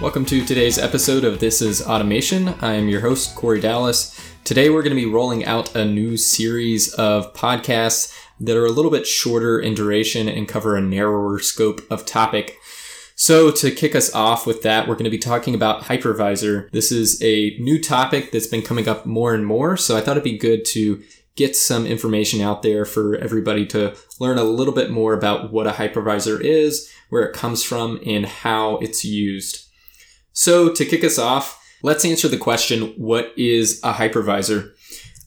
Welcome to today's episode of This Is Automation. I am your host, Corey Dallas. Today we're going to be rolling out a new series of podcasts that are a little bit shorter in duration and cover a narrower scope of topic. So to kick us off with that, we're going to be talking about hypervisor. This is a new topic that's been coming up more and more, so I thought it'd be good to get some information out there for everybody to learn a little bit more about what a hypervisor is, where it comes from, and how it's used. So to kick us off, let's answer the question, what is a hypervisor?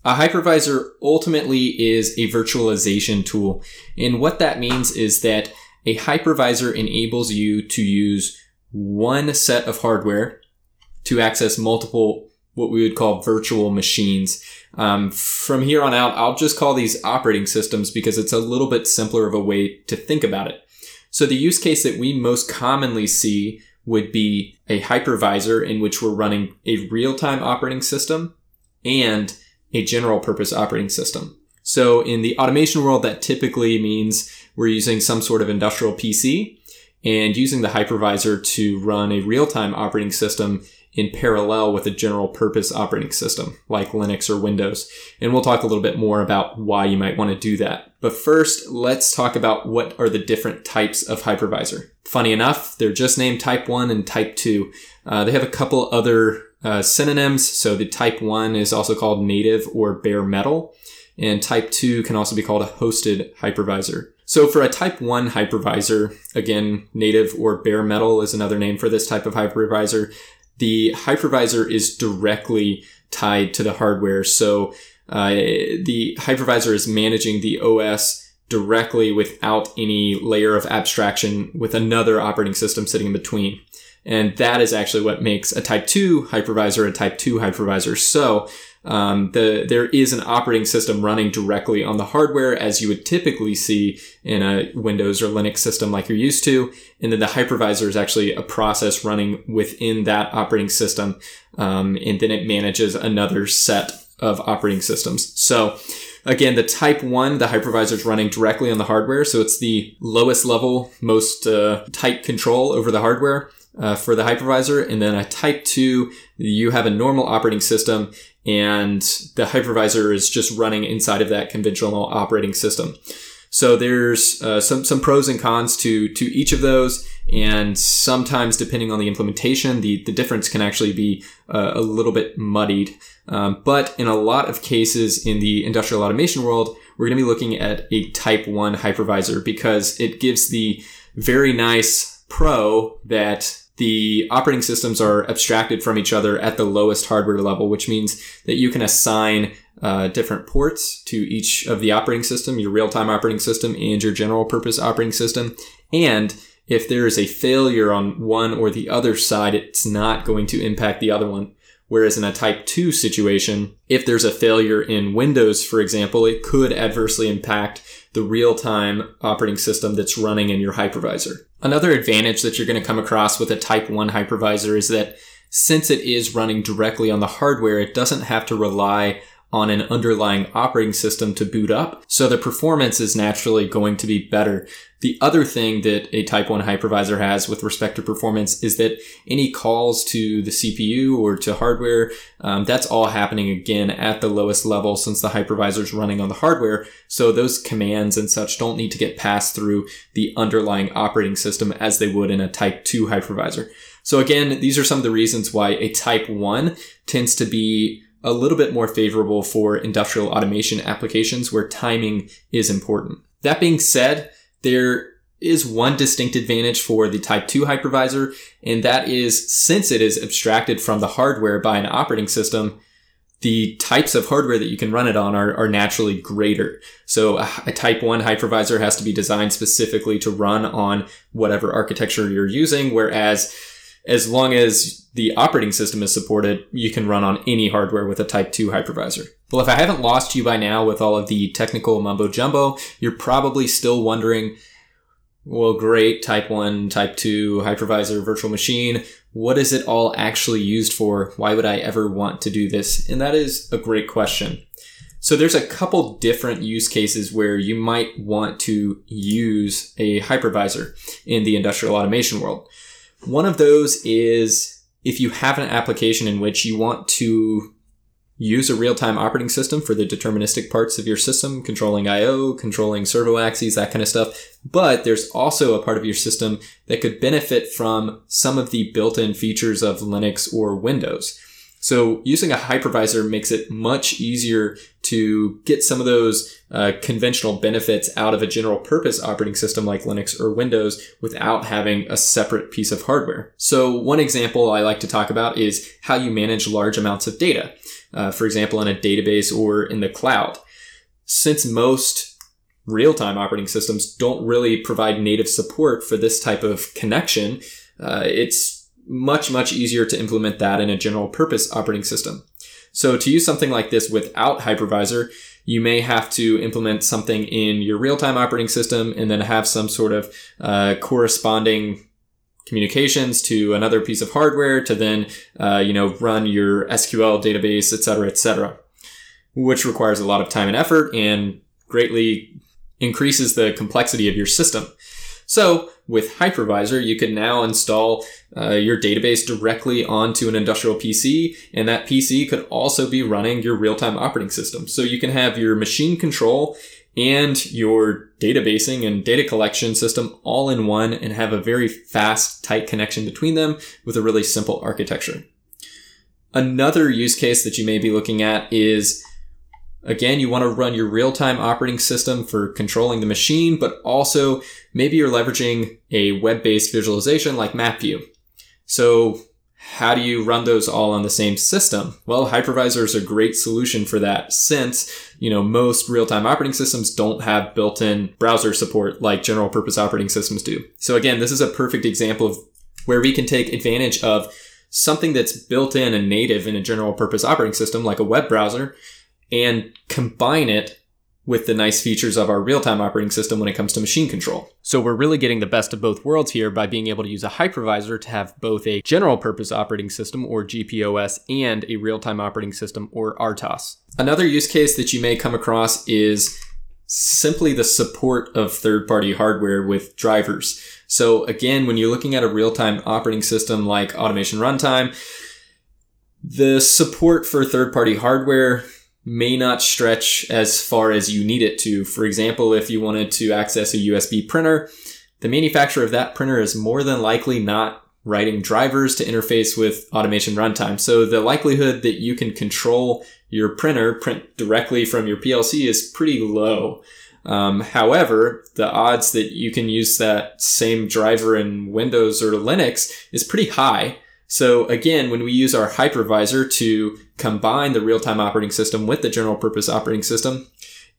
A hypervisor ultimately is a virtualization tool. And what that means is that a hypervisor enables you to use one set of hardware to access multiple, what we would call virtual machines. From here on out, I'll just call these operating systems because it's a little bit simpler of a way to think about it. So the use case that we most commonly see would be a hypervisor in which we're running a real-time operating system and a general purpose operating system. So in the automation world, that typically means we're using some sort of industrial PC and using the hypervisor to run a real-time operating system in parallel with a general purpose operating system like Linux or Windows. And we'll talk a little bit more about why you might want to do that. But first, let's talk about what are the different types of hypervisor. Funny enough, they're just named type 1 and type 2. They have a couple other synonyms. So the type 1 is also called native or bare metal. And type 2 can also be called a hosted hypervisor. So for a type 1 hypervisor, again, native or bare metal is another name for this type of hypervisor. The hypervisor is directly tied to the hardware. So the hypervisor is managing the OS directly without any layer of abstraction with another operating system sitting in between. And that is actually what makes a type 2 hypervisor a type 2 hypervisor. So there is an operating system running directly on the hardware as you would typically see in a Windows or Linux system like you're used to. And then the hypervisor is actually a process running within that operating system. And then it manages another set of operating systems. So again, the type 1, the hypervisor is running directly on the hardware. So it's the lowest level, most tight control over the hardware for the hypervisor. And then a type 2, you have a normal operating system and the hypervisor is just running inside of that conventional operating system. So there's some pros and cons to each of those. And sometimes, depending on the implementation, the difference can actually be a little bit muddied. But in a lot of cases in the industrial automation world, we're going to be looking at a type 1 hypervisor because it gives the very nice pro that the operating systems are abstracted from each other at the lowest hardware level, which means that you can assign different ports to each of the operating system, your real-time operating system and your general purpose operating system. And if there is a failure on one or the other side, it's not going to impact the other one. Whereas in a type 2 situation, if there's a failure in Windows, for example, it could adversely impact the real-time operating system that's running in your hypervisor. Another advantage that you're going to come across with a type 1 hypervisor is that since it is running directly on the hardware, it doesn't have to rely on an underlying operating system to boot up, so the performance is naturally going to be better. The other thing that a type 1 hypervisor has with respect to performance is that any calls to the CPU or to hardware, that's all happening again at the lowest level since the hypervisor is running on the hardware, so those commands and such don't need to get passed through the underlying operating system as they would in a type 2 hypervisor. So again, these are some of the reasons why a type 1 tends to be a little bit more favorable for industrial automation applications where timing is important. That being said, there is one distinct advantage for the type 2 hypervisor, and that is since it is abstracted from the hardware by an operating system, the types of hardware that you can run it on are naturally greater. So a type 1 hypervisor has to be designed specifically to run on whatever architecture you're using, whereas as long as the operating system is supported, you can run on any hardware with a type 2 hypervisor. Well, if I haven't lost you by now with all of the technical mumbo jumbo, you're probably still wondering, well, great, type 1, type 2, hypervisor, virtual machine. What is it all actually used for? Why would I ever want to do this? And that is a great question. So there's a couple different use cases where you might want to use a hypervisor in the industrial automation world. One of those is if you have an application in which you want to use a real-time operating system for the deterministic parts of your system, controlling I/O, controlling servo axes, that kind of stuff. But there's also a part of your system that could benefit from some of the built-in features of Linux or Windows. So using a hypervisor makes it much easier to get some of those conventional benefits out of a general purpose operating system like Linux or Windows without having a separate piece of hardware. So one example I like to talk about is how you manage large amounts of data, for example, in a database or in the cloud. Since most real-time operating systems don't really provide native support for this type of connection, it's much easier to implement that in a general purpose operating system. So to use something like this without hypervisor, you may have to implement something in your real-time operating system and then have some sort of corresponding communications to another piece of hardware to then run your SQL database, et cetera, which requires a lot of time and effort and greatly increases the complexity of your system. So with hypervisor, you can now install your database directly onto an industrial PC, and that PC could also be running your real-time operating system. So you can have your machine control and your databasing and data collection system all in one and have a very fast, tight connection between them with a really simple architecture. Another use case that you may be looking at is, again, you want to run your real-time operating system for controlling the machine, but also maybe you're leveraging a web-based visualization like MapView. So how do you run those all on the same system? Well, hypervisor is a great solution for that since, most real-time operating systems don't have built-in browser support like general-purpose operating systems do. So again, this is a perfect example of where we can take advantage of something that's built in and native in a general-purpose operating system like a web browser, and combine it with the nice features of our real-time operating system when it comes to machine control. So we're really getting the best of both worlds here by being able to use a hypervisor to have both a general-purpose operating system, or GPOS, and a real-time operating system, or RTOS. Another use case that you may come across is simply the support of third-party hardware with drivers. So again, when you're looking at a real-time operating system like Automation Runtime, the support for third-party hardware may not stretch as far as you need it to. For example, if you wanted to access a USB printer, the manufacturer of that printer is more than likely not writing drivers to interface with Automation Runtime. So the likelihood that you can control your printer, print directly from your PLC, is pretty low. However, the odds that you can use that same driver in Windows or Linux is pretty high. So again, when we use our hypervisor to combine the real-time operating system with the general-purpose operating system,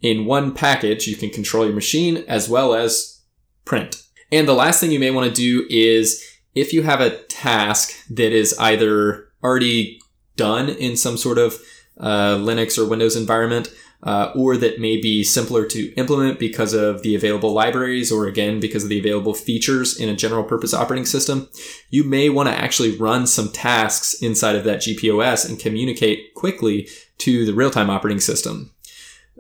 in one package, you can control your machine as well as print. And the last thing you may want to do is, if you have a task that is either already done in some sort of Linux or Windows environment, or that may be simpler to implement because of the available libraries, or again, because of the available features in a general purpose operating system, you may want to actually run some tasks inside of that GPOS and communicate quickly to the real-time operating system.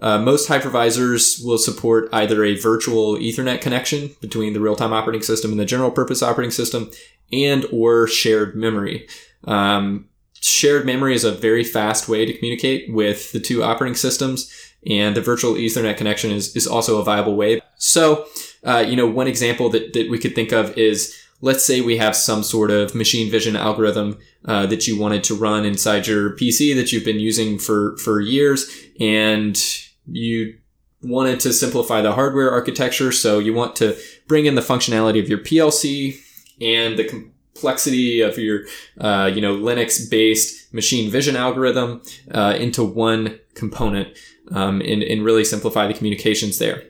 Most hypervisors will support either a virtual Ethernet connection between the real-time operating system and the general purpose operating system, and or shared memory. Shared memory is a very fast way to communicate with the two operating systems, and the virtual Ethernet connection is also a viable way. So, one example that we could think of is, let's say we have some sort of machine vision algorithm that you wanted to run inside your PC that you've been using for years, and you wanted to simplify the hardware architecture. So you want to bring in the functionality of your PLC and the complexity of your, Linux-based machine vision algorithm into one component, and really simplify the communications there.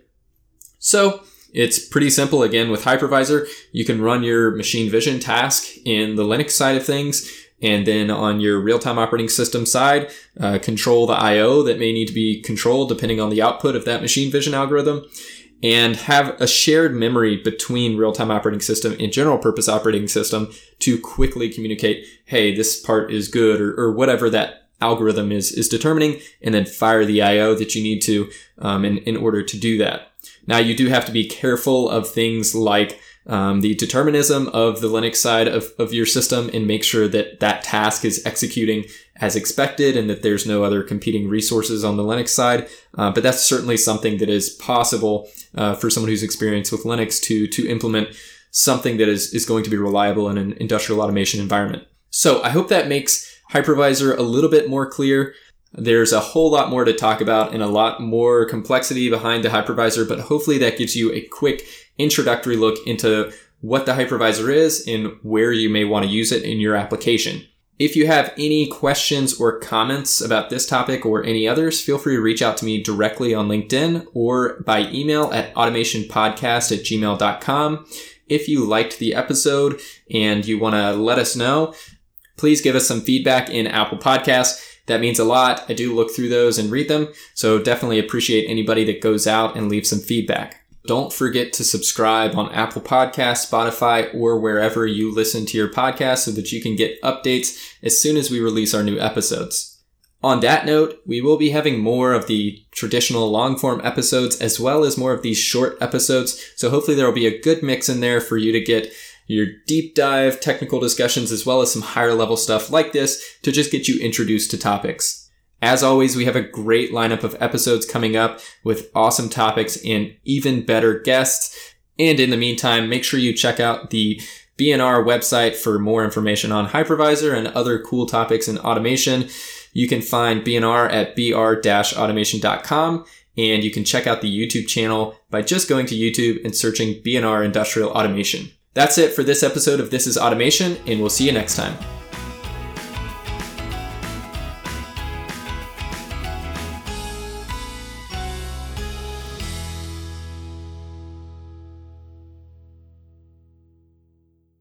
So it's pretty simple. Again, with hypervisor, you can run your machine vision task in the Linux side of things, and then on your real-time operating system side, control the I/O that may need to be controlled depending on the output of that machine vision algorithm, and have a shared memory between real-time operating system and general-purpose operating system to quickly communicate, hey, this part is good, or whatever that algorithm is determining, and then fire the I/O that you need to in order to do that. Now, you do have to be careful of things like the determinism of the Linux side of your system and make sure that that task is executing as expected and that there's no other competing resources on the Linux side. But that's certainly something that is possible for someone who's experienced with Linux to implement something that is going to be reliable in an industrial automation environment. So I hope that makes hypervisor a little bit more clear. There's a whole lot more to talk about and a lot more complexity behind the hypervisor, but hopefully that gives you a quick introductory look into what the hypervisor is and where you may want to use it in your application. If you have any questions or comments about this topic or any others, feel free to reach out to me directly on LinkedIn or by email at automationpodcast@gmail.com. If you liked the episode and you want to let us know, please give us some feedback in Apple Podcasts. That means a lot. I do look through those and read them, so definitely appreciate anybody that goes out and leaves some feedback. Don't forget to subscribe on Apple Podcasts, Spotify, or wherever you listen to your podcast so that you can get updates as soon as we release our new episodes. On that note, we will be having more of the traditional long-form episodes as well as more of these short episodes, so hopefully there will be a good mix in there for you to get your deep dive technical discussions as well as some higher level stuff like this to just get you introduced to topics. As always, we have a great lineup of episodes coming up with awesome topics and even better guests. And in the meantime, make sure you check out the BNR website for more information on hypervisor and other cool topics in automation. You can find BNR at br-automation.com, and you can check out the YouTube channel by just going to YouTube and searching BNR Industrial Automation. That's it for this episode of This Is Automation, and we'll see you next time.